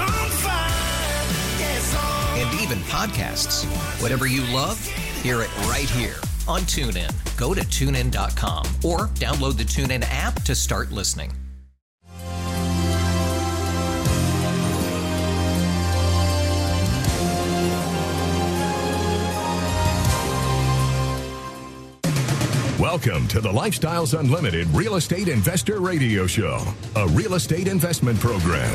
on fire. And even podcasts. Whatever you love, hear it right here on TuneIn. Go to TuneIn.com or download the TuneIn app to start listening. Welcome to the Lifestyles Unlimited Real Estate Investor Radio Show, a real estate investment program.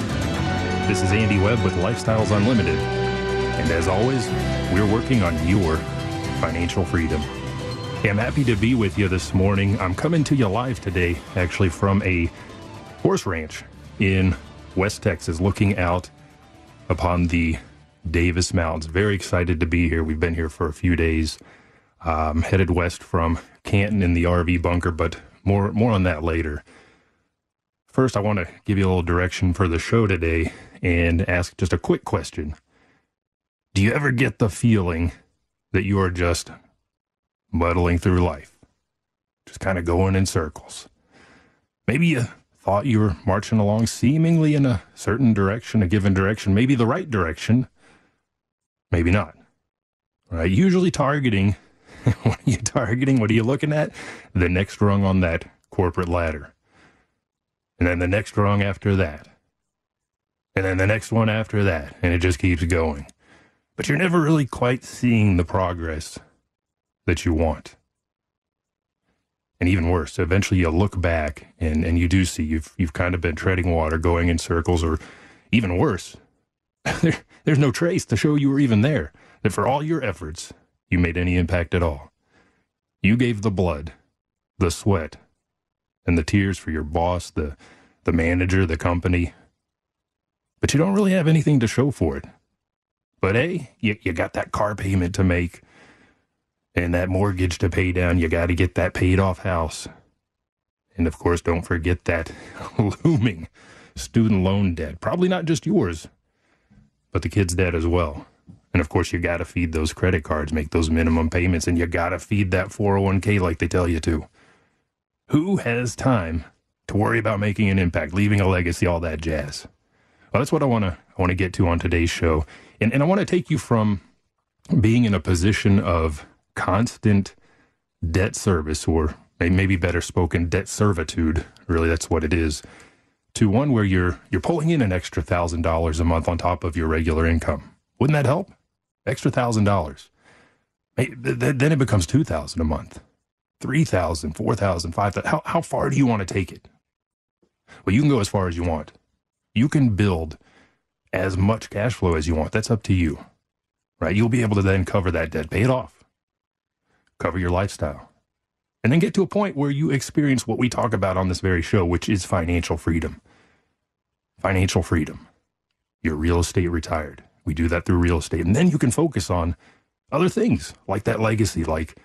This is Andy Webb with Lifestyles Unlimited. And as always, we're working on your financial freedom. Hey, I'm happy to be with you this morning. I'm coming to you live today, actually, from a horse ranch in West Texas, looking out upon the Davis Mountains. Very excited to be here. We've been here for a few days. Headed west from Canton in the RV bunker, but more on that later. First, I want to give you a little direction for the show today and ask just a quick question. Do you ever get the feeling that you are just muddling through life, just kind of going in circles? Maybe you thought you were marching along seemingly in a certain direction, a given direction, maybe the right direction, maybe not. Right? Usually targeting, what are you targeting? What are you looking at? The next rung on that corporate ladder. And then the next rung after that. And then the next one after that. And it just keeps going. But you're never really quite seeing the progress that you want. And even worse, eventually you look back and you do see you've kind of been treading water, going in circles, or even worse, there's no trace to show you were even there. That for all your efforts, you made any impact at all. You gave the blood, the sweat, and the tears for your boss, the manager, the company. But you don't really have anything to show for it. But hey, you got that car payment to make and that mortgage to pay down. You got to get that paid off house. And of course, don't forget that looming student loan debt. Probably not just yours, but the kid's debt as well. And of course, you got to feed those credit cards, make those minimum payments, and you got to feed that 401k like they tell you to. Who has time to worry about making an impact, leaving a legacy, all that jazz? Well, that's what I want to get to on today's show. And I want to take you from being in a position of constant debt service, or maybe better spoken, debt servitude, really that's what it is, to one where you're pulling in an extra $1,000 a month on top of your regular income. Wouldn't that help? Extra $1,000. Then it becomes $2,000 a month. 3,000, 4,000, 5,000. How far do you want to take it? Well, you can go as far as you want. You can build as much cash flow as you want. That's up to you, right? You'll be able to then cover that debt, pay it off, cover your lifestyle, and then get to a point where you experience what we talk about on this very show, which is financial freedom. Financial freedom. You're real estate retired. We do that through real estate. And then you can focus on other things like that legacy, like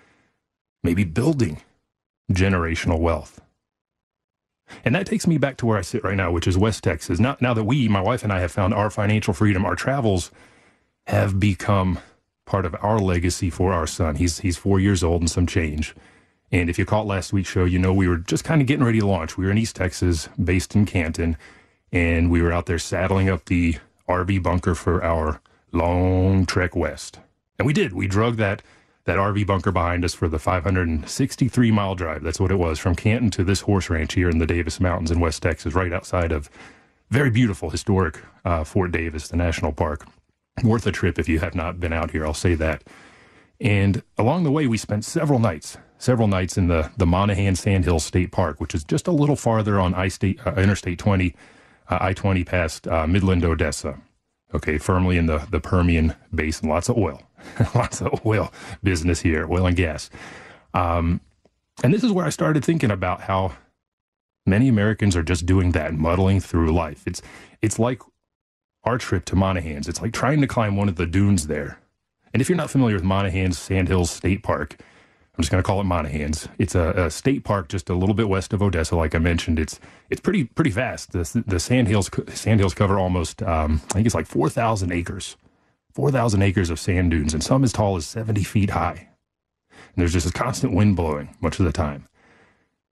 maybe building generational wealth. And that takes me back to where I sit right now, which is West Texas. Now that my wife and I have found our financial freedom, our travels have become part of our legacy for our son. He's 4 years old and some change. And if you caught last week's show, you know we were just kind of getting ready to launch. We were in East Texas, based in Canton, and we were out there saddling up the RV bunker for our long trek west. And we did. We drug that RV bunker behind us for the 563-mile drive. That's what it was, from Canton to this horse ranch here in the Davis Mountains in West Texas, right outside of very beautiful, historic Fort Davis, the national park. Worth a trip if you have not been out here, I'll say that. And along the way, we spent several nights in the Monahans Sandhills State Park, which is just a little farther on Interstate 20, I-20 past Midland, Odessa. Okay, firmly in the Permian Basin. Lots of oil business here, oil and gas. And this is where I started thinking about how many Americans are just doing that, muddling through life. It's like our trip to Monahans. It's like trying to climb one of the dunes there. And if you're not familiar with Monahans Sandhills State Park, I'm just going to call it Monahans. It's a state park just a little bit west of Odessa, like I mentioned. It's pretty vast. The Sandhills cover almost, I think it's like 4,000 acres. 4,000 acres of sand dunes, and some as tall as 70 feet high. And there's just this constant wind blowing much of the time.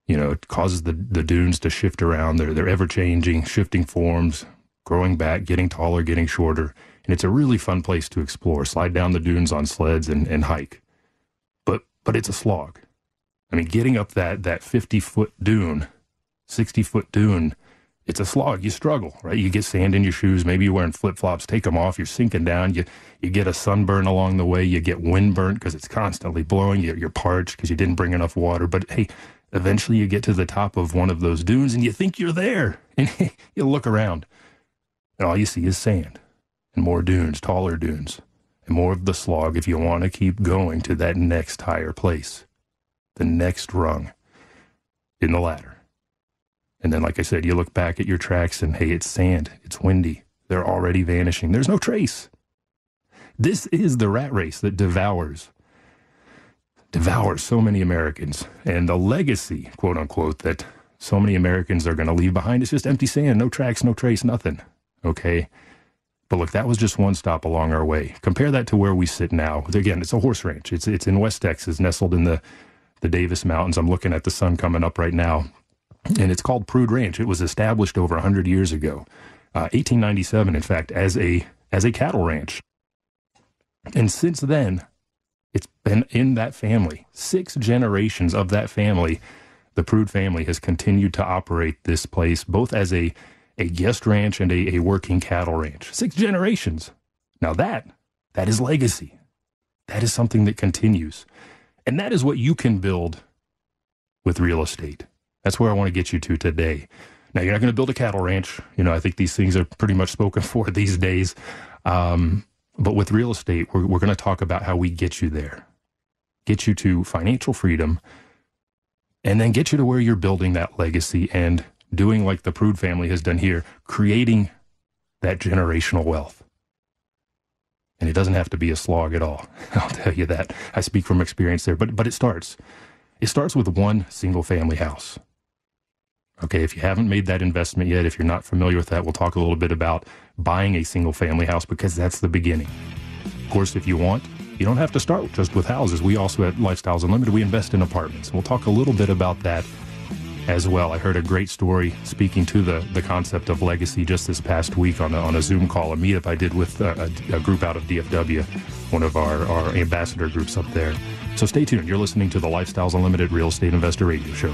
You know, it causes the dunes to shift around. They're ever-changing, shifting forms, growing back, getting taller, getting shorter. And it's a really fun place to explore. Slide down the dunes on sleds and hike. But it's a slog. I mean, getting up that 50-foot dune, 60-foot dune, it's a slog. You struggle, right? You get sand in your shoes. Maybe you're wearing flip-flops. Take them off. You're sinking down. You get a sunburn along the way. You get windburn because it's constantly blowing. You're parched because you didn't bring enough water. But, hey, eventually you get to the top of one of those dunes, and you think you're there. And you look around, and all you see is sand and more dunes, taller dunes. And more of the slog if you want to keep going to that next higher place, the next rung in the ladder. And then, like I said, you look back at your tracks and, hey, it's sand, it's windy, they're already vanishing, there's no trace. This is the rat race that devours so many Americans. And the legacy, quote unquote, that so many Americans are going to leave behind is just empty sand, no tracks, no trace, nothing, okay? But look, that was just one stop along our way. Compare that to where we sit now. Again, it's a horse ranch. It's in West Texas, nestled in the Davis Mountains. I'm looking at the sun coming up right now. And it's called Prude Ranch. It was established over 100 years ago, 1897, in fact, as a cattle ranch. And since then, it's been in that family. 6 generations of that family, the Prude family, has continued to operate this place, both as a guest ranch and a working cattle ranch. 6 generations. Now that is legacy. That is something that continues. And that is what you can build with real estate. That's where I want to get you to today. Now, you're not going to build a cattle ranch. You know, I think these things are pretty much spoken for these days. But with real estate, we're going to talk about how we get you there, get you to financial freedom, and then get you to where you're building that legacy and doing like the Prude family has done here, creating that generational wealth. And it doesn't have to be a slog at all. I'll tell you that. I speak from experience there. But it starts with one single family house. Okay, if you haven't made that investment yet, if you're not familiar with that, we'll talk a little bit about buying a single family house, because that's the beginning. Of course, if you want, you don't have to start just with houses. We also at Lifestyles Unlimited, we invest in apartments. We'll talk a little bit about that as well. I heard a great story speaking to the concept of legacy just this past week on a Zoom call, a meetup I did with a group out of DFW, one of our ambassador groups up there. So stay tuned. You're listening to the Lifestyles Unlimited Real Estate Investor Radio Show.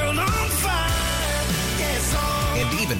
on fire. Yes, and even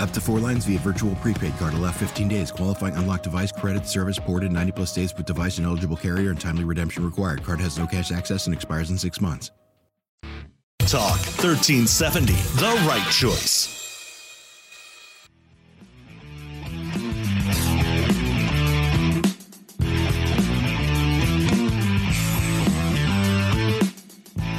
Up to 4 lines via virtual prepaid card. Allow 15 days. Qualifying unlocked device credit service ported 90-plus days with device and eligible carrier and timely redemption required. Card has no cash access and expires in 6 months. Talk 1370, the right choice.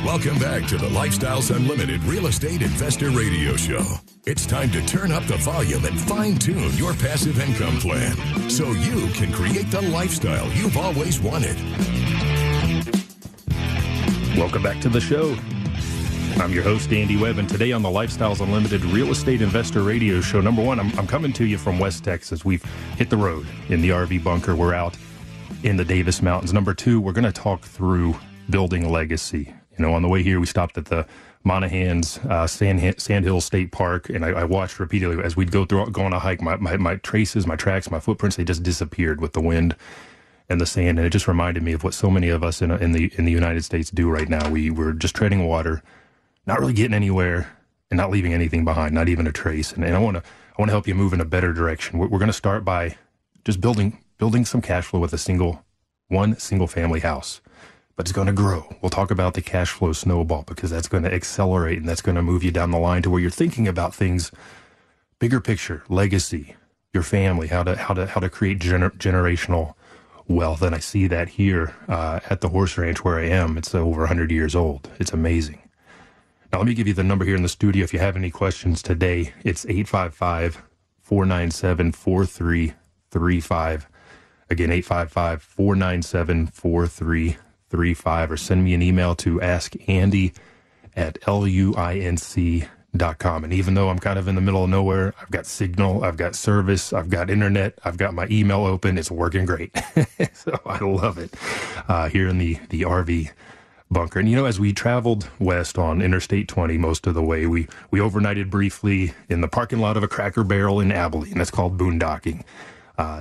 Welcome back to the Lifestyles Unlimited Real Estate Investor Radio Show. It's time to turn up the volume and fine-tune your passive income plan so you can create the lifestyle you've always wanted. Welcome back to the show. I'm your host, Andy Webb, and today on the Lifestyles Unlimited Real Estate Investor Radio Show, number one, I'm coming to you from West Texas. We've hit the road in the RV bunker. We're out in the Davis Mountains. Number two, we're going to talk through building legacy. You know, on the way here, we stopped at the Monahans Sandhills State Park, and I watched repeatedly as we'd go on a hike, my traces, my tracks, my footprints, they just disappeared with the wind and the sand, and it just reminded me of what so many of us in the United States do right now. We're just treading water, not really getting anywhere, and not leaving anything behind, not even a trace. And I want to help you move in a better direction. We're going to start by just building some cash flow with one single family house, but it's going to grow. We'll talk about the cash flow snowball because that's going to accelerate and that's going to move you down the line to where you're thinking about things, bigger picture, legacy, your family, how to create generational wealth. And I see that here at the horse ranch where I am. It's over 100 years old. It's amazing. Now, let me give you the number here in the studio. If you have any questions today, it's 855-497-4335. Again, 855-497-4335. Or send me an email to askandy@luinc.com. And even though I'm kind of in the middle of nowhere, I've got signal, I've got service, I've got internet, I've got my email open. It's working great. So I love it here in the RV bunker. And, you know, as we traveled west on Interstate 20 most of the way, we overnighted briefly in the parking lot of a Cracker Barrel in Abilene. That's called boondocking.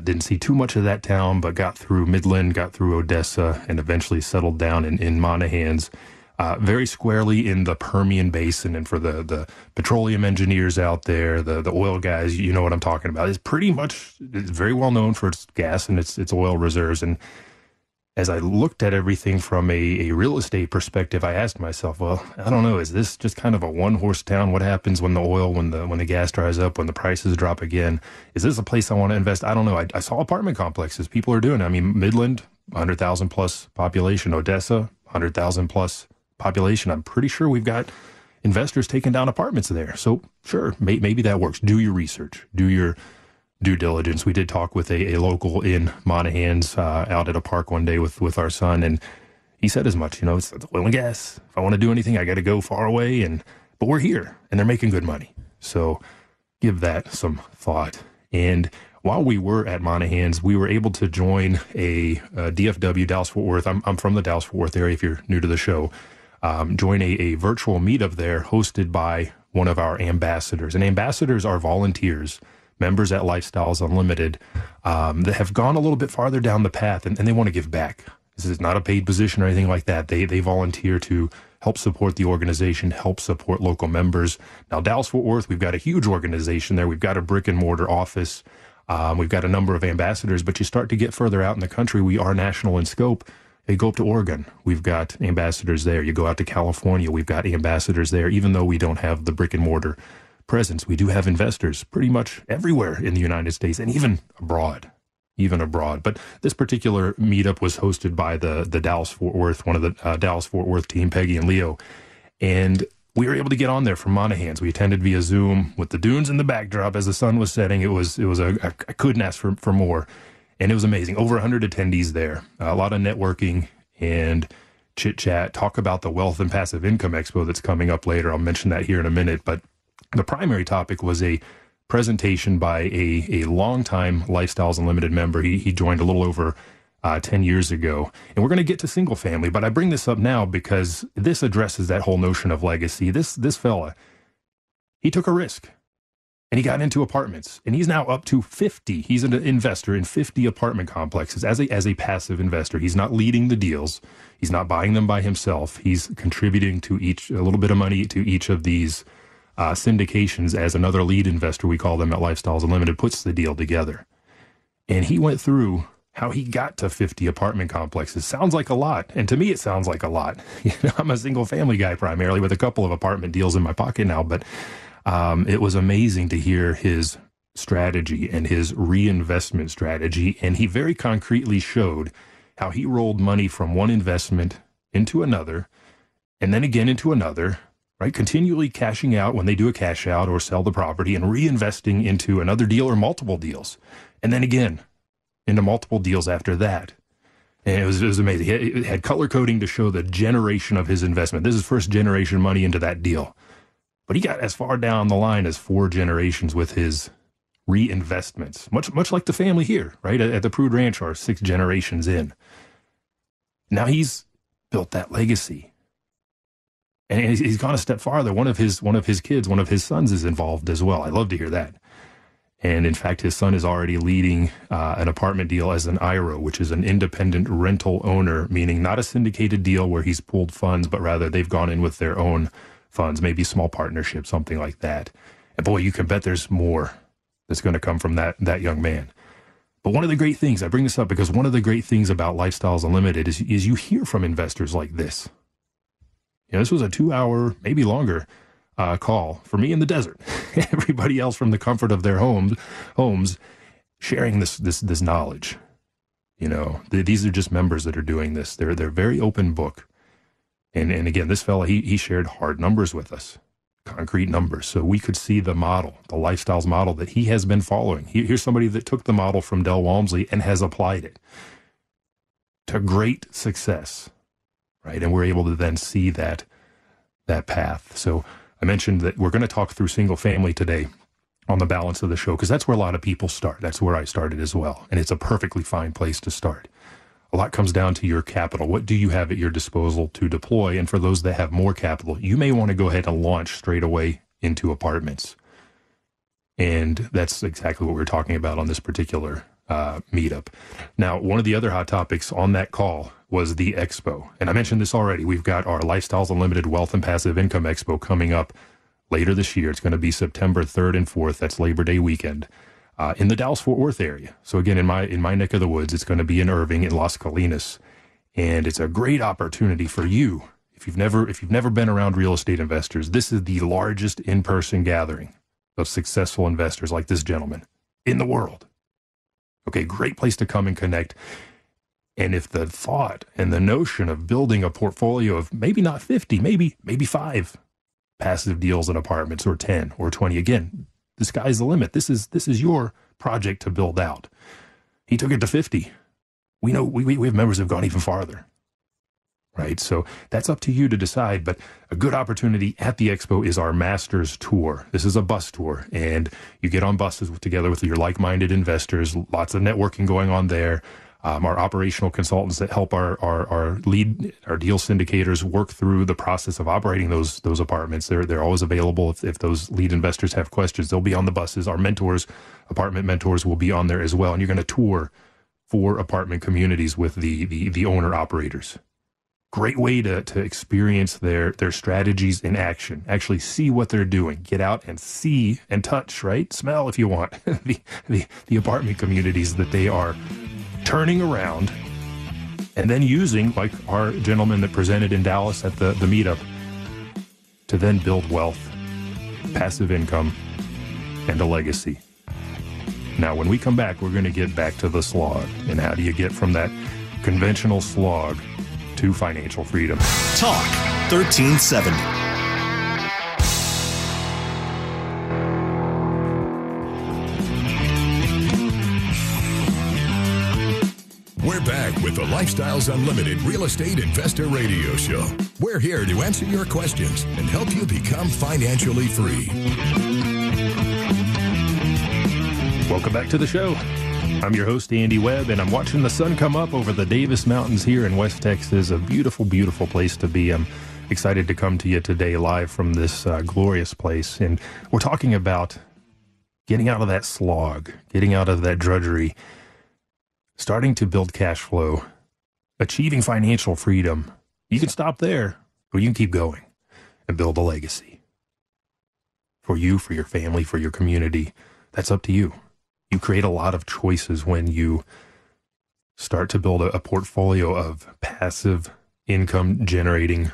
Didn't see too much of that town, but got through Midland, got through Odessa, and eventually settled down in Monahans, very squarely in the Permian Basin. And for the petroleum engineers out there, the oil guys, you know what I'm talking about. It's very well known for its gas and its oil reserves. And as I looked at everything from a real estate perspective, I asked myself, well, I don't know, is this just kind of a one-horse town? What happens when the oil, when the gas dries up, when the prices drop again? Is this a place I want to invest? I don't know. I saw apartment complexes. People are doing it. I mean, Midland, 100,000-plus population. Odessa, 100,000-plus population. I'm pretty sure we've got investors taking down apartments there. So, sure, maybe that works. Do your research. Do your due diligence. We did talk with a local in Monahans out at a park one day with our son, and he said as much. You know, it's oil and gas. If I want to do anything, I got to go far away, but we're here, and they're making good money. So give that some thought. And while we were at Monahans, we were able to join a DFW, Dallas-Fort Worth. I'm from the Dallas-Fort Worth area, if you're new to the show. Join a virtual meetup there hosted by one of our ambassadors. And ambassadors are volunteers, members at Lifestyles Unlimited, that have gone a little bit farther down the path and they want to give back. This is not a paid position or anything like that. They volunteer to help support the organization, help support local members. Now, Dallas-Fort Worth, we've got a huge organization there. We've got a brick-and-mortar office. We've got a number of ambassadors, but you start to get further out in the country. We are national in scope. You go up to Oregon, we've got ambassadors there. You go out to California, we've got ambassadors there, even though we don't have the brick-and-mortar presence. We do have investors pretty much everywhere in the United States and even abroad. But this particular meetup was hosted by the Dallas-Fort Worth, one of the Dallas-Fort Worth team, Peggy and Leo. And we were able to get on there from Monahans. We attended via Zoom with the dunes in the backdrop as the sun was setting. I couldn't ask for more. And it was amazing. Over 100 attendees there, a lot of networking and chit-chat, talk about the Wealth and Passive Income Expo that's coming up later. I'll mention that here in a minute. But the primary topic was a presentation by a longtime Lifestyles Unlimited member. He joined a little over 10 years ago. And we're going to get to single family, but I bring this up now because this addresses that whole notion of legacy. This fella, he took a risk and he got into apartments, and he's now up to 50. He's an investor in 50 apartment complexes as a passive investor. He's not leading the deals. He's not buying them by himself. He's contributing to each, a little bit of money to each of these syndications as another lead investor, we call them at Lifestyles Unlimited, puts the deal together. And he went through how he got to 50 apartment complexes. Sounds like a lot. And to me, it sounds like a lot. You know, I'm a single family guy primarily with a couple of apartment deals in my pocket now, but it was amazing to hear his strategy and his reinvestment strategy. And he very concretely showed how he rolled money from one investment into another, and then again into another, right? Continually cashing out when they do a cash out or sell the property and reinvesting into another deal or multiple deals. And then again, into multiple deals after that. And it was amazing. It had color coding to show the generation of his investment. This is first generation money into that deal. But he got as far down the line as four generations with his reinvestments. Much like the family here, right? At the Prude Ranch are six generations in. Now he's built that legacy. And he's gone a step farther. One of his sons is involved as well. I love to hear that. And in fact, his son is already leading an apartment deal as an IRO, which is an independent rental owner, meaning not a syndicated deal where he's pooled funds, but rather they've gone in with their own funds, maybe small partnership, something like that. And boy, you can bet there's more that's going to come from that young man. But one of the great things, I bring this up because one of the great things about Lifestyles Unlimited is you hear from investors like this. You know, this was a 2-hour, maybe longer, call for me in the desert. Everybody else from the comfort of their homes, sharing this knowledge. You know, these are just members that are doing this. They're very open book. And again, this fella, he shared hard numbers with us, concrete numbers, so we could see the model, the Lifestyles model that he has been following. Here's somebody that took the model from Del Walmsley and has applied it to great success, right? And we're able to then see that path. So I mentioned that we're going to talk through single family today on the balance of the show, because that's where a lot of people start. That's where I started as well. And it's a perfectly fine place to start. A lot comes down to your capital. What do you have at your disposal to deploy? And for those that have more capital, you may want to go ahead and launch straight away into apartments. And that's exactly what we're talking about on this particular meetup. Now, one of the other hot topics on that call was the expo. And I mentioned this already. We've got our Lifestyles Unlimited Wealth and Passive Income Expo coming up later this year. It's going to be September 3rd and 4th. That's Labor Day weekend in the Dallas-Fort Worth area. So again, in my neck of the woods, it's going to be in Irving in Las Colinas. And it's a great opportunity for you. If you've never been around real estate investors, this is the largest in-person gathering of successful investors like this gentleman in the world. Okay, great place to come and connect. And if the thought and the notion of building a portfolio of maybe not 50, maybe 5 passive deals in apartments, or 10 or 20, again, the sky's the limit. This is your project to build out. He took it to 50. We know we have members who've gone even farther, right? So that's up to you to decide. But a good opportunity at the expo is our master's tour. This is a bus tour, and you get on buses together with your like-minded investors. Lots of networking going on there. Our operational consultants that help our deal syndicators work through the process of operating those apartments. They're always available if those lead investors have questions. They'll be on the buses. Our mentors, apartment mentors, will be on there as well. And you're going to tour 4 apartment communities with the owner operators. Great way to experience their strategies in action. Actually see what they're doing. Get out and see and touch, right? Smell if you want. the apartment communities that they are turning around and then using, like our gentleman that presented in Dallas at the meetup, to then build wealth, passive income, and a legacy. Now, when we come back, we're going to get back to the slog. And how do you get from that conventional slog to financial freedom? Talk 1370. We're back with the Lifestyles Unlimited Real Estate Investor Radio Show. We're here to answer your questions and help you become financially free. Welcome back to the show. I'm your host, Andy Webb, and I'm watching the sun come up over the Davis Mountains here in West Texas. A beautiful, beautiful place to be. I'm excited to come to you today live from this glorious place. And we're talking about getting out of that slog, getting out of that drudgery, starting to build cash flow, achieving financial freedom. You can stop there, or you can keep going and build a legacy. For you, for your family, for your community, that's up to you. You create a lot of choices when you start to build a portfolio of passive income generating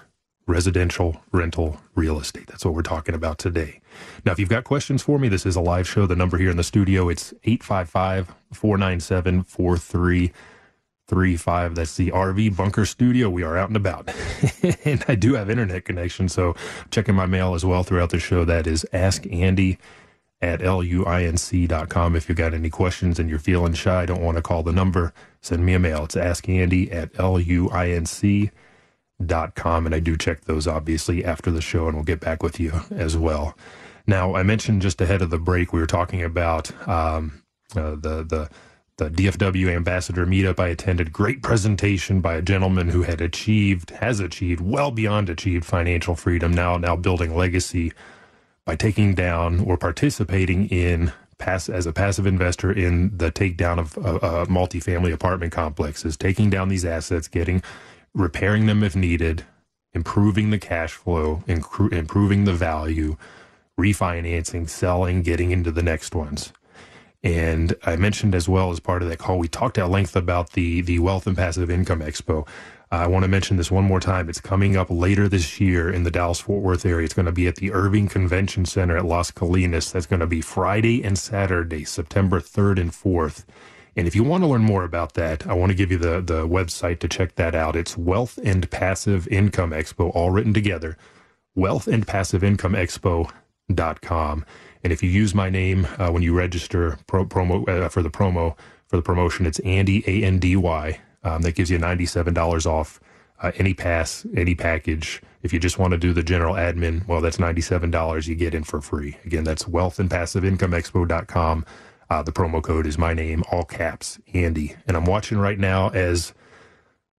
residential rental real estate. That's what we're talking about today. Now, if you've got questions for me, this is a live show. The number here in the studio, it's 855-497-4335. That's the RV Bunker Studio. We are out and about. And I do have internet connection, so checking my mail as well throughout the show. That is askandy@luinc.com. If you got any questions and you're feeling shy, don't want to call the number, send me a mail. It's askandy@luinc.com, and I do check those obviously after the show, and we'll get back with you as well. Now, I mentioned just ahead of the break, we were talking about the DFW Ambassador Meetup I attended. Great presentation by a gentleman who has achieved well beyond achieved financial freedom, now building legacy by taking down or participating in as a passive investor in the takedown of multifamily apartment complexes, taking down these assets, repairing them if needed, improving the cash flow, improving the value, refinancing, selling, getting into the next ones. And I mentioned as well as part of that call, we talked at length about the Wealth and Passive Income Expo. I want to mention this one more time. It's coming up later this year in the Dallas-Fort Worth area. It's going to be at the Irving Convention Center at Las Colinas. That's going to be Friday and Saturday, September 3rd and 4th. And if you want to learn more about that, I want to give you the website to check that out. It's Wealth and Passive Income Expo, all written together, wealthandpassiveincomeexpo.com. And if you use my name when you register for the promotion, it's Andy, A-N-D-Y. That gives you $97 off any pass, any package. If you just want to do the general admin, well, that's $97 you get in for free. Again, that's wealthandpassiveincomeexpo.com. The promo code is my name, all caps, Andy. And I'm watching right now as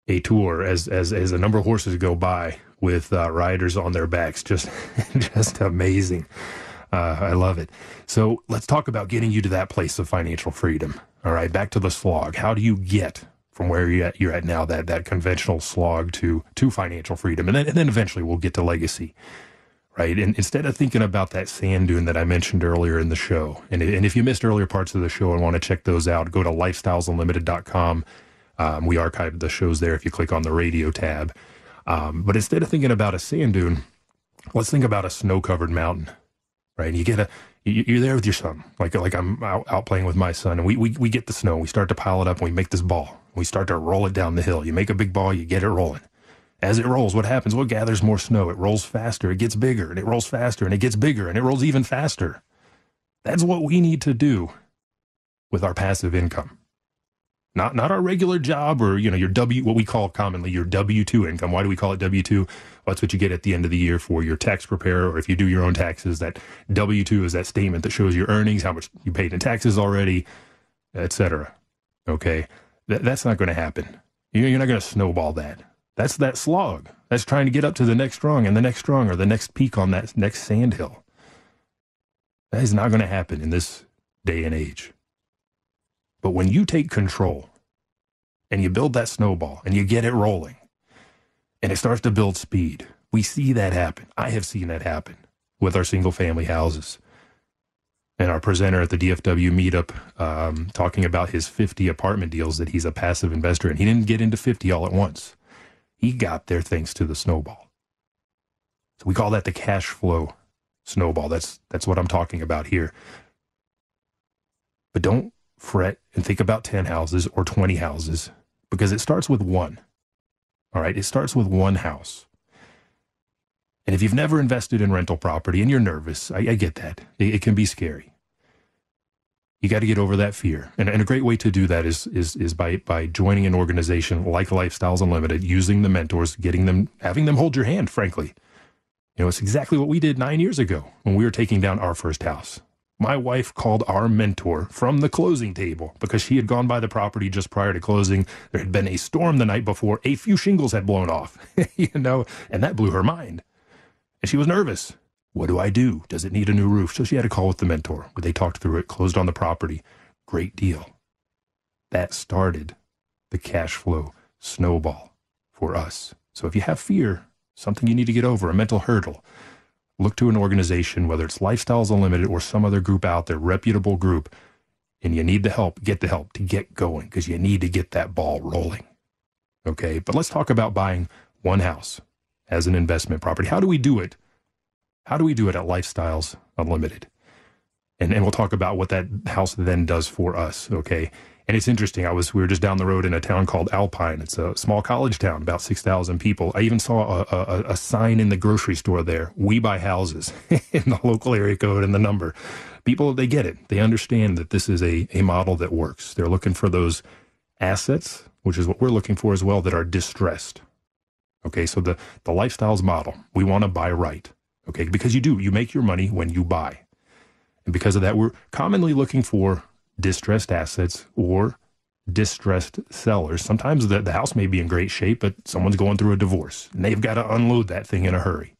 a tour, as a number of horses go by with riders on their backs. Just amazing. I love it. So let's talk about getting you to that place of financial freedom. All right, back to the slog. How do you get from where you're at now, that conventional slog to financial freedom? And then eventually we'll get to legacy. Right. And instead of thinking about that sand dune that I mentioned earlier in the show, and if you missed earlier parts of the show and want to check those out, go to lifestylesunlimited.com. We archive the shows there if you click on the radio tab. But instead of thinking about a sand dune, let's think about a snow-covered mountain. Right. And you're there with your son, like I'm out playing with my son, and we get the snow. We start to pile it up, and we make this ball. We start to roll it down the hill. You make a big ball, you get it rolling. As it rolls, what happens? Well, it gathers more snow. It rolls faster. It gets bigger, and it rolls faster, and it gets bigger, and it rolls even faster. That's what we need to do with our passive income. Not our regular job or, your what we call commonly your W-2 income. Why do we call it W-2? Well, that's what you get at the end of the year for your tax preparer, or if you do your own taxes, that W-2 is that statement that shows your earnings, how much you paid in taxes already, et cetera. Okay? That's not going to happen. You're not going to snowball that. That's that slog. That's trying to get up to the next rung and the next rung or the next peak on that next sand hill. That is not going to happen in this day and age. But when you take control and you build that snowball and you get it rolling and it starts to build speed, we see that happen. I have seen that happen with our single-family houses. And our presenter at the DFW meetup talking about his 50 apartment deals that he's a passive investor in. He didn't get into 50 all at once. He got there thanks to the snowball. So we call that the cash flow snowball. That's what I'm talking about here. But don't fret and think about 10 houses or 20 houses, because it starts with one. All right, it starts with one house. And if you've never invested in rental property and you're nervous, I get that. It can be scary. You got to get over that fear. And a great way to do that is by joining an organization like Lifestyles Unlimited, using the mentors, getting them, having them hold your hand, frankly. You know, it's exactly what we did 9 years ago when we were taking down our first house. My wife called our mentor from the closing table because she had gone by the property just prior to closing. There had been a storm the night before. A few shingles had blown off, you know, and that blew her mind. And she was nervous. What do I do? Does it need a new roof? So she had a call with the mentor where they talked through it, closed on the property. Great deal. That started the cash flow snowball for us. So if you have fear, something you need to get over, a mental hurdle, look to an organization, whether it's Lifestyles Unlimited or some other group out there, reputable group, and you need the help, get the help to get going because you need to get that ball rolling. Okay, but let's talk about buying one house as an investment property. How do we do it? How do we do it at Lifestyles Unlimited? And we'll talk about what that house then does for us, okay? And it's interesting. We were just down the road in a town called Alpine. It's a small college town, about 6,000 people. I even saw a sign in the grocery store there, "We buy houses," in the local area code and the number. People, they get it. They understand that this is a model that works. They're looking for those assets, which is what we're looking for as well, that are distressed. Okay, so the Lifestyles model, we want to buy right. Okay, because you make your money when you buy. And because of that, we're commonly looking for distressed assets or distressed sellers. Sometimes the house may be in great shape, but someone's going through a divorce and they've got to unload that thing in a hurry.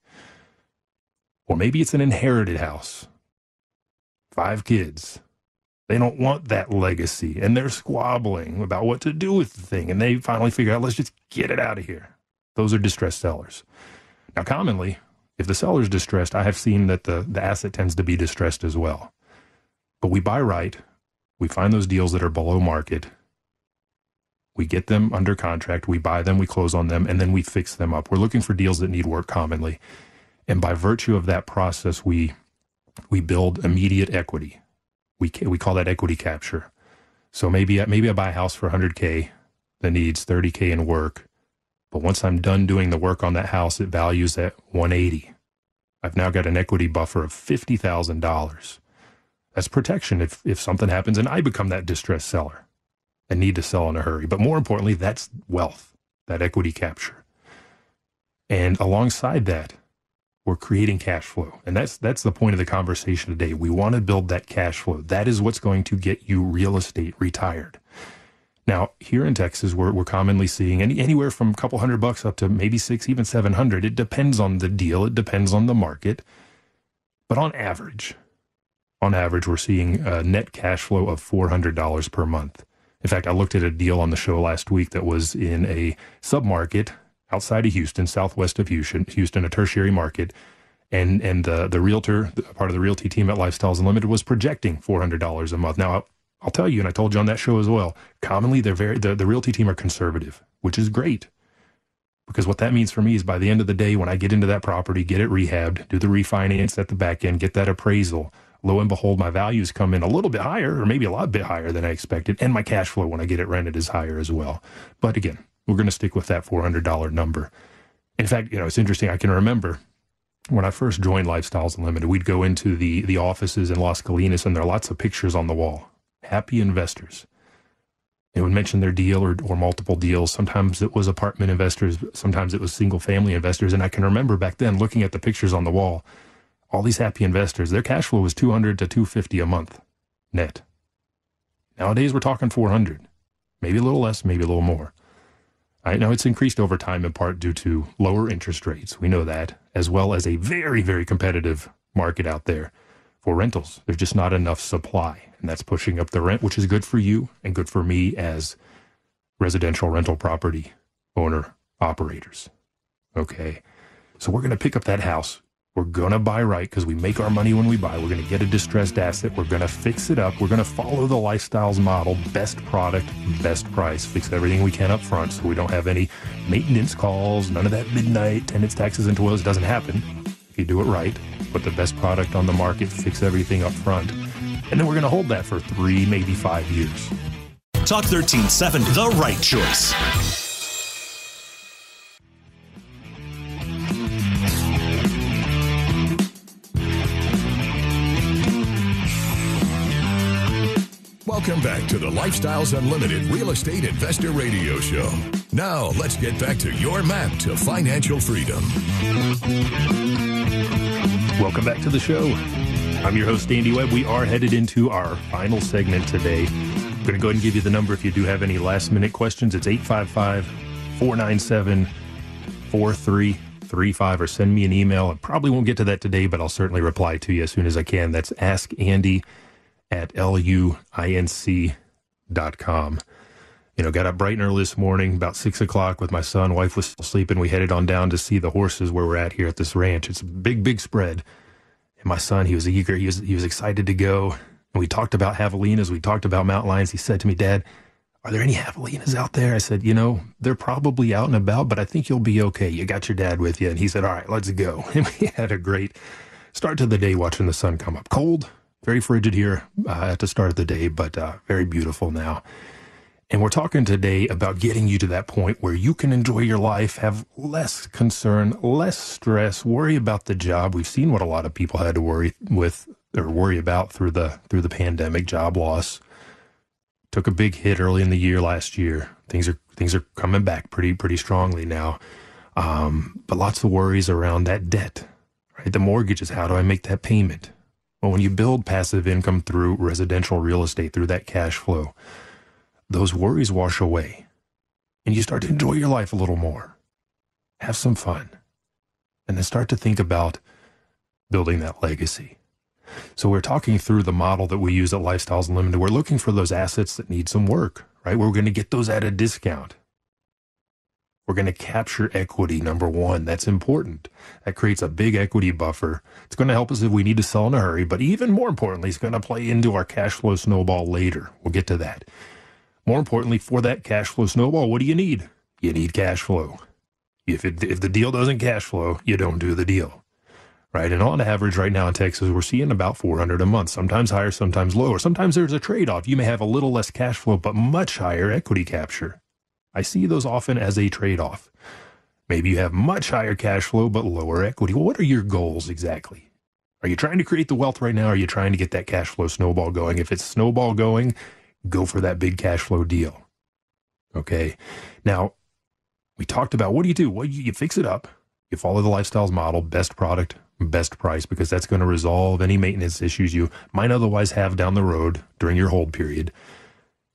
Or maybe it's an inherited house, 5 kids. They don't want that legacy and they're squabbling about what to do with the thing. And they finally figure out, let's just get it out of here. Those are distressed sellers. Now, commonly, if the seller's distressed, I have seen that the asset tends to be distressed as well. But we buy right. We find those deals that are below market. We get them under contract. We buy them. We close on them. And then we fix them up. We're looking for deals that need work commonly. And by virtue of that process, we build immediate equity. We call that equity capture. So maybe I buy a house for $100K that needs $30K in work. But once I'm done doing the work on that house, it values at $180. I've now got an equity buffer of $50,000. That's protection if something happens and I become that distressed seller and need to sell in a hurry. But more importantly, that's wealth, that equity capture. And alongside that, we're creating cash flow. And that's the point of the conversation today. We want to build that cash flow. That is what's going to get you real estate retired. Now, here in Texas, we're commonly seeing anywhere from a couple $100 up to maybe $600, even $700. It depends on the deal. It depends on the market. But on average, we're seeing a net cash flow of $400 per month. In fact, I looked at a deal on the show last week that was in a submarket outside of Houston, southwest of Houston, a tertiary market. And the realtor, part of the realty team at Lifestyles Unlimited, was projecting $400 a month. Now, I'll tell you, and I told you on that show as well, commonly the realty team are conservative, which is great. Because what that means for me is by the end of the day, when I get into that property, get it rehabbed, do the refinance at the back end, get that appraisal, lo and behold, my values come in a little bit higher, or maybe a lot bit higher than I expected, and my cash flow when I get it rented is higher as well. But again, we're going to stick with that $400 number. In fact, you know, it's interesting. I can remember when I first joined Lifestyles Unlimited, we'd go into the offices in Las Colinas, and there are lots of pictures on the wall. Happy investors. They would mention their deal or multiple deals. Sometimes it was apartment investors. Sometimes it was single family investors. And I can remember back then looking at the pictures on the wall, all these happy investors, their cash flow was $200 to $250 a month net. Nowadays, we're talking $400, maybe a little less, maybe a little more. I know it's increased over time in part due to lower interest rates. We know that, as well as a very, very competitive market out there for rentals. There's just not enough supply. And that's pushing up the rent, which is good for you and good for me as residential rental property owner operators. Okay, so we're going to pick up that house. We're going to buy right because we make our money when we buy. We're going to get a distressed asset. We're going to fix it up. We're going to follow the Lifestyles model, best product, best price. Fix everything we can up front so we don't have any maintenance calls, none of that midnight, tenants, taxes, and toils. It doesn't happen if you do it right. Put the best product on the market, fix everything up front. And then we're going to hold that for 3, maybe 5 years. Talk 13.7, the right choice. Welcome back to the Lifestyles Unlimited Real Estate Investor Radio Show. Now, let's get back to your map to financial freedom. Welcome back to the show. I'm your host, Andy Webb. We are headed into our final segment today. I'm going to go ahead and give you the number if you do have any last-minute questions. It's 855-497-4335, or send me an email. I probably won't get to that today, but I'll certainly reply to you as soon as I can. That's askandy@luinc.com. You know, got up bright and early this morning, about 6 o'clock with my son. Wife was still sleeping. We headed on down to see the horses where we're at here at this ranch. It's a big, big spread. And my son, he was eager. He was excited to go. And we talked about javelinas. We talked about mountain lions. He said to me, "Dad, are there any javelinas out there?" I said, "You know, they're probably out and about, but I think you'll be okay. You got your dad with you." And he said, "All right, let's go." And we had a great start to the day watching the sun come up. Cold, very frigid here at the start of the day, but very beautiful now. And we're talking today about getting you to that point where you can enjoy your life, have less concern, less stress, worry about the job. We've seen what a lot of people had to worry about through the pandemic. Job loss took a big hit early in the year last year. Things are coming back pretty strongly now, but lots of worries around that debt, right? The mortgages, how do I make that payment? Well, when you build passive income through residential real estate, through that cash flow, those worries wash away and you start to enjoy your life a little more, have some fun, and then start to think about building that legacy. So we're talking through the model that we use at Lifestyles Unlimited. We're looking for those assets that need some work, right? We're going to get those at a discount. We're going to capture equity, number one. That's important. That creates a big equity buffer. It's going to help us if we need to sell in a hurry, but even more importantly, it's going to play into our cash flow snowball later. We'll get to that. More importantly, for that cash flow snowball, what do you need? You need cash flow. If the deal doesn't cash flow, you don't do the deal. Right, and on average right now in Texas, we're seeing about $400 a month, sometimes higher, sometimes lower. Sometimes there's a trade-off. You may have a little less cash flow, but much higher equity capture. I see those often as a trade-off. Maybe you have much higher cash flow, but lower equity. Well, what are your goals exactly? Are you trying to create the wealth right now? Or are you trying to get that cash flow snowball going? If it's snowball going, go for that big cash flow deal. Okay, now we talked about what do you do? Well, you fix it up. You follow the Lifestyles model, best product, best price, because that's going to resolve any maintenance issues you might otherwise have down the road during your hold period.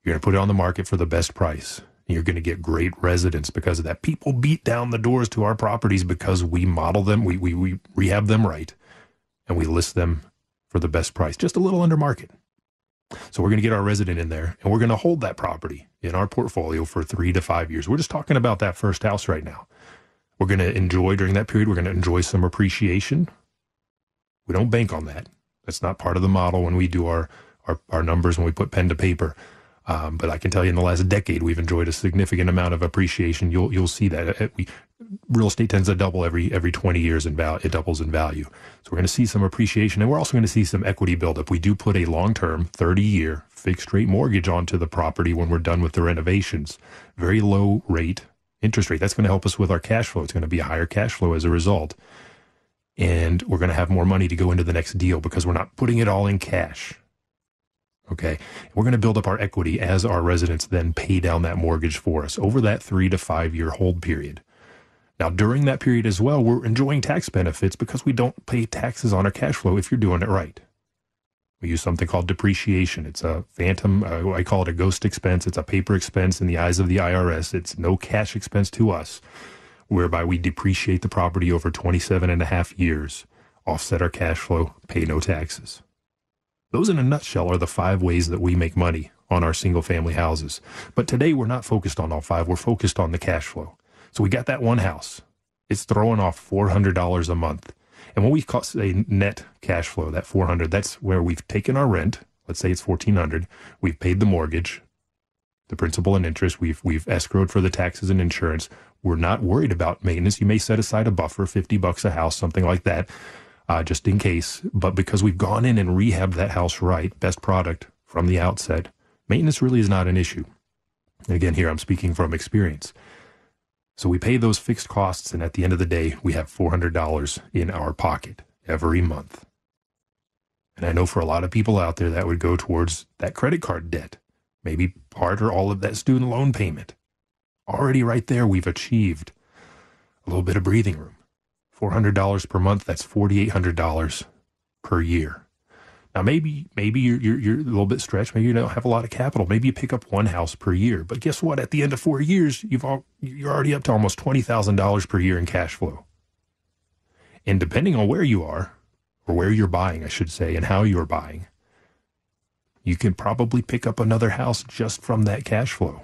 You're going to put it on the market for the best price. You're going to get great residents because of that. People beat down the doors to our properties because we model them, we rehab them right, and we list them for the best price, just a little under market. So we're going to get our resident in there, and we're going to hold that property in our portfolio for 3 to 5 years. We're just talking about that first house right now. We're going to enjoy during that period, we're going to enjoy some appreciation. We don't bank on that. That's not part of the model when we do our numbers, when we put pen to paper. But I can tell you in the last decade, we've enjoyed a significant amount of appreciation. You'll see that. Real estate tends to double every 20 years in value. It doubles in value. So we're going to see some appreciation, and we're also going to see some equity buildup. We do put a long-term 30-year fixed rate mortgage onto the property when we're done with the renovations. Very low rate. Interest rate. That's going to help us with our cash flow. It's going to be a higher cash flow as a result. And we're going to have more money to go into the next deal because we're not putting it all in cash. Okay. We're going to build up our equity as our residents then pay down that mortgage for us over that 3 to 5 year hold period. Now, during that period as well, we're enjoying tax benefits because we don't pay taxes on our cash flow if you're doing it right. We use something called depreciation. It's a phantom, I call it a ghost expense. It's a paper expense in the eyes of the IRS. It's no cash expense to us, whereby we depreciate the property over 27 and a half years, offset our cash flow, pay no taxes. Those in a nutshell are the 5 ways that we make money on our single family houses. But today we're not focused on all 5. We're focused on the cash flow. So we got that one house. It's throwing off $400 a month. And when we call a net cash flow, that 400, that's where we've taken our rent. Let's say it's 1,400. We've paid the mortgage, the principal and interest. We've escrowed for the taxes and insurance. We're not worried about maintenance. You may set aside a buffer, $50 a house, something like that, just in case. But because we've gone in and rehabbed that house right, best product from the outset, maintenance really is not an issue. And again, here I'm speaking from experience. So we pay those fixed costs, and at the end of the day, we have $400 in our pocket every month. And I know for a lot of people out there, that would go towards that credit card debt, maybe part or all of that student loan payment. Already right there, we've achieved a little bit of breathing room. $400 per month, that's $4,800 per year. Now, maybe you're a little bit stretched. Maybe you don't have a lot of capital. Maybe you pick up one house per year. But guess what? At the end of 4 years, you're already up to almost $20,000 per year in cash flow. And depending on where you are, or where you're buying, I should say, and how you're buying, you can probably pick up another house just from that cash flow.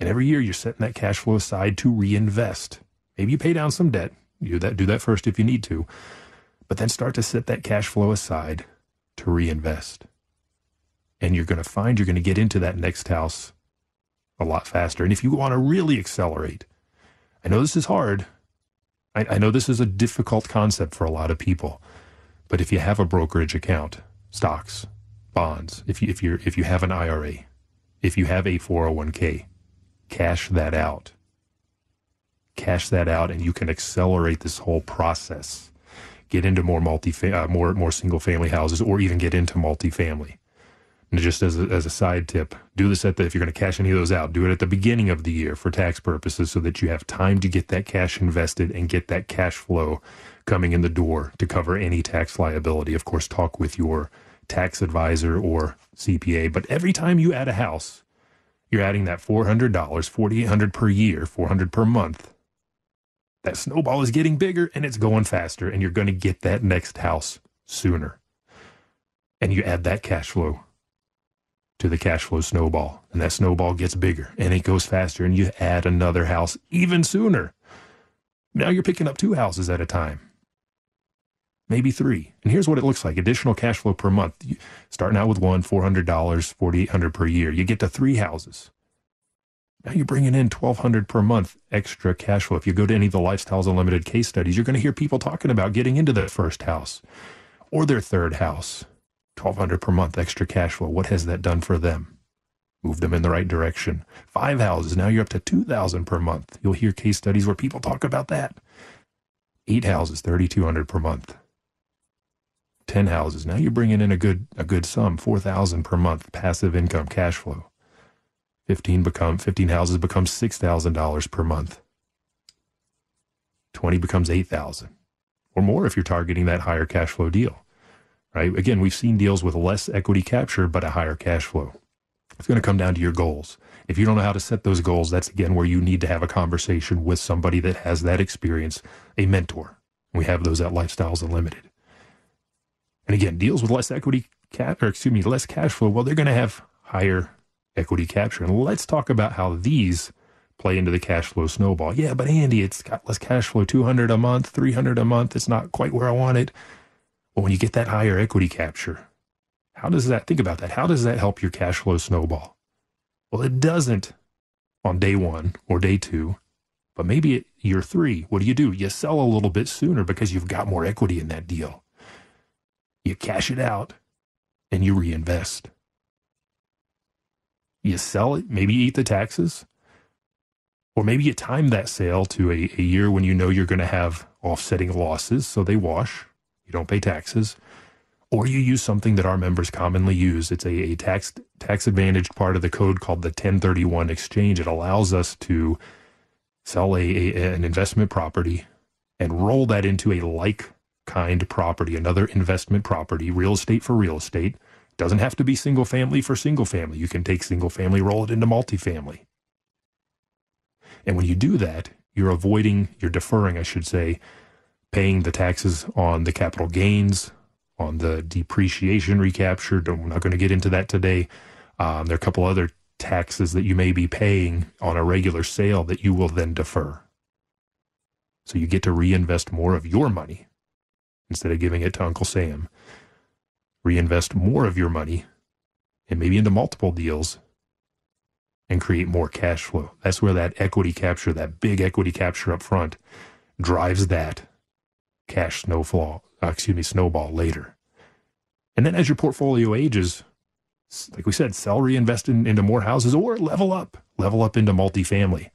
And every year, you're setting that cash flow aside to reinvest. Maybe you pay down some debt. Do that first if you need to. But then start to set that cash flow aside to reinvest. And you're going to find you're going to get into that next house a lot faster. And if you want to really accelerate, I know this is hard. I know this is a difficult concept for a lot of people. But if you have a brokerage account, stocks, bonds, if you have an IRA, if you have a 401k, cash that out. Cash that out and you can accelerate this whole process. Get into more more single-family houses, or even get into multifamily. And just as a side tip, do this if you're going to cash any of those out, do it at the beginning of the year for tax purposes so that you have time to get that cash invested and get that cash flow coming in the door to cover any tax liability. Of course, talk with your tax advisor or CPA. But every time you add a house, you're adding that $400, $4,800 per year, $400 per month. That snowball is getting bigger and it's going faster, and you're going to get that next house sooner. And you add that cash flow to the cash flow snowball, and that snowball gets bigger and it goes faster, and you add another house even sooner. Now you're picking up two houses at a time, maybe three. And here's what it looks like. Additional cash flow per month. Starting out with one, $400, $4,800 per year. You get to three houses. Now you're bringing in $1,200 per month extra cash flow. If you go to any of the Lifestyles Unlimited case studies, you're going to hear people talking about getting into their first house or their third house. $1,200 per month extra cash flow. What has that done for them? Move them in the right direction. Five houses. Now you're up to $2,000 per month. You'll hear case studies where people talk about that. Eight houses, $3,200 per month. 10 houses. Now you're bringing in a good sum, $4,000 per month passive income cash flow. 15 houses becomes $6,000 per month. 20 becomes $8,000 or more if you're targeting that higher cash flow deal, right? Again, we've seen deals with less equity capture, but a higher cash flow. It's going to come down to your goals. If you don't know how to set those goals, that's again where you need to have a conversation with somebody that has that experience, a mentor. We have those at Lifestyles Unlimited. And again, deals with less less cash flow, well, they're going to have higher equity capture. And let's talk about how these play into the cash flow snowball. Yeah, but Andy, it's got less cash flow, $200 a month, $300 a month. It's not quite where I want it. But when you get that higher equity capture, how does that help your cash flow snowball? Well, it doesn't on day one or day two, but maybe at year three, what do? You sell a little bit sooner because you've got more equity in that deal. You cash it out and you reinvest. You sell it, maybe you eat the taxes, or maybe you time that sale to a year when you know you're going to have offsetting losses, so they wash, you don't pay taxes, or you use something that our members commonly use. It's a tax advantaged part of the code called the 1031 exchange. It allows us to sell an investment property and roll that into a like-kind property, another investment property, real estate for real estate. Doesn't have to be single family for single family. You can take single family, roll it into multifamily. And when you do that, you're deferring, paying the taxes on the capital gains, on the depreciation recapture. We're not going to get into that today. There are a couple other taxes that you may be paying on a regular sale that you will then defer. So you get to reinvest more of your money instead of giving it to Uncle Sam. Reinvest more of your money and maybe into multiple deals and create more cash flow. That's where that equity capture, that big equity capture up front, drives that cash snowball later. And then as your portfolio ages, like we said, sell, reinvest into more houses, or level up into multifamily,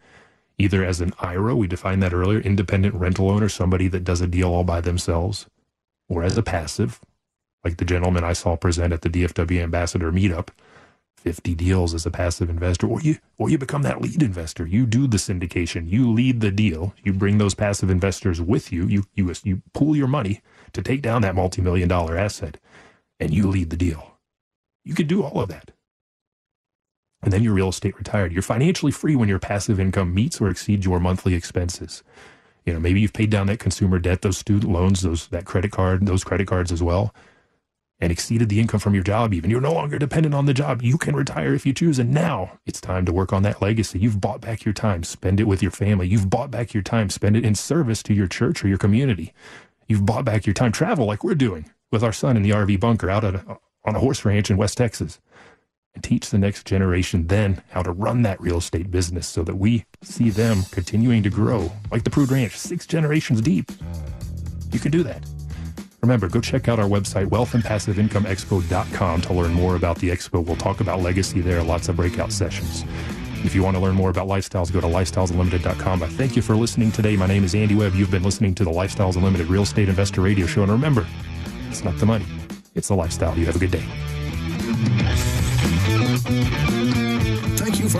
either as an IRA, we defined that earlier, independent rental owner, somebody that does a deal all by themselves, or as a passive, Like the gentleman I saw present at the DFW Ambassador Meetup, 50 deals as a passive investor, or you become that lead investor. You do the syndication. You lead the deal. You bring those passive investors with you. You pool your money to take down that multi-million-dollar asset, and you lead the deal. You could do all of that. And then you're real estate retired. You're financially free when your passive income meets or exceeds your monthly expenses. You know, maybe you've paid down that consumer debt, those student loans, those credit cards as well, and exceeded the income from your job even. You're no longer dependent on the job. You can retire if you choose. And now it's time to work on that legacy. You've bought back your time. Spend it with your family. You've bought back your time. Spend it in service to your church or your community. You've bought back your time. Travel like we're doing with our son in the RV bunker out on a horse ranch in West Texas. And teach the next generation then how to run that real estate business so that we see them continuing to grow like the Prude Ranch, 6 generations deep. You can do that. Remember, go check out our website, wealthandpassiveincomeexpo.com, to learn more about the expo. We'll talk about legacy there, lots of breakout sessions. If you want to learn more about Lifestyles, go to lifestylesunlimited.com. I thank you for listening today. My name is Andy Webb. You've been listening to the Lifestyles Unlimited Real Estate Investor Radio Show. And remember, it's not the money, it's the lifestyle. You have a good day. Thank you for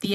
The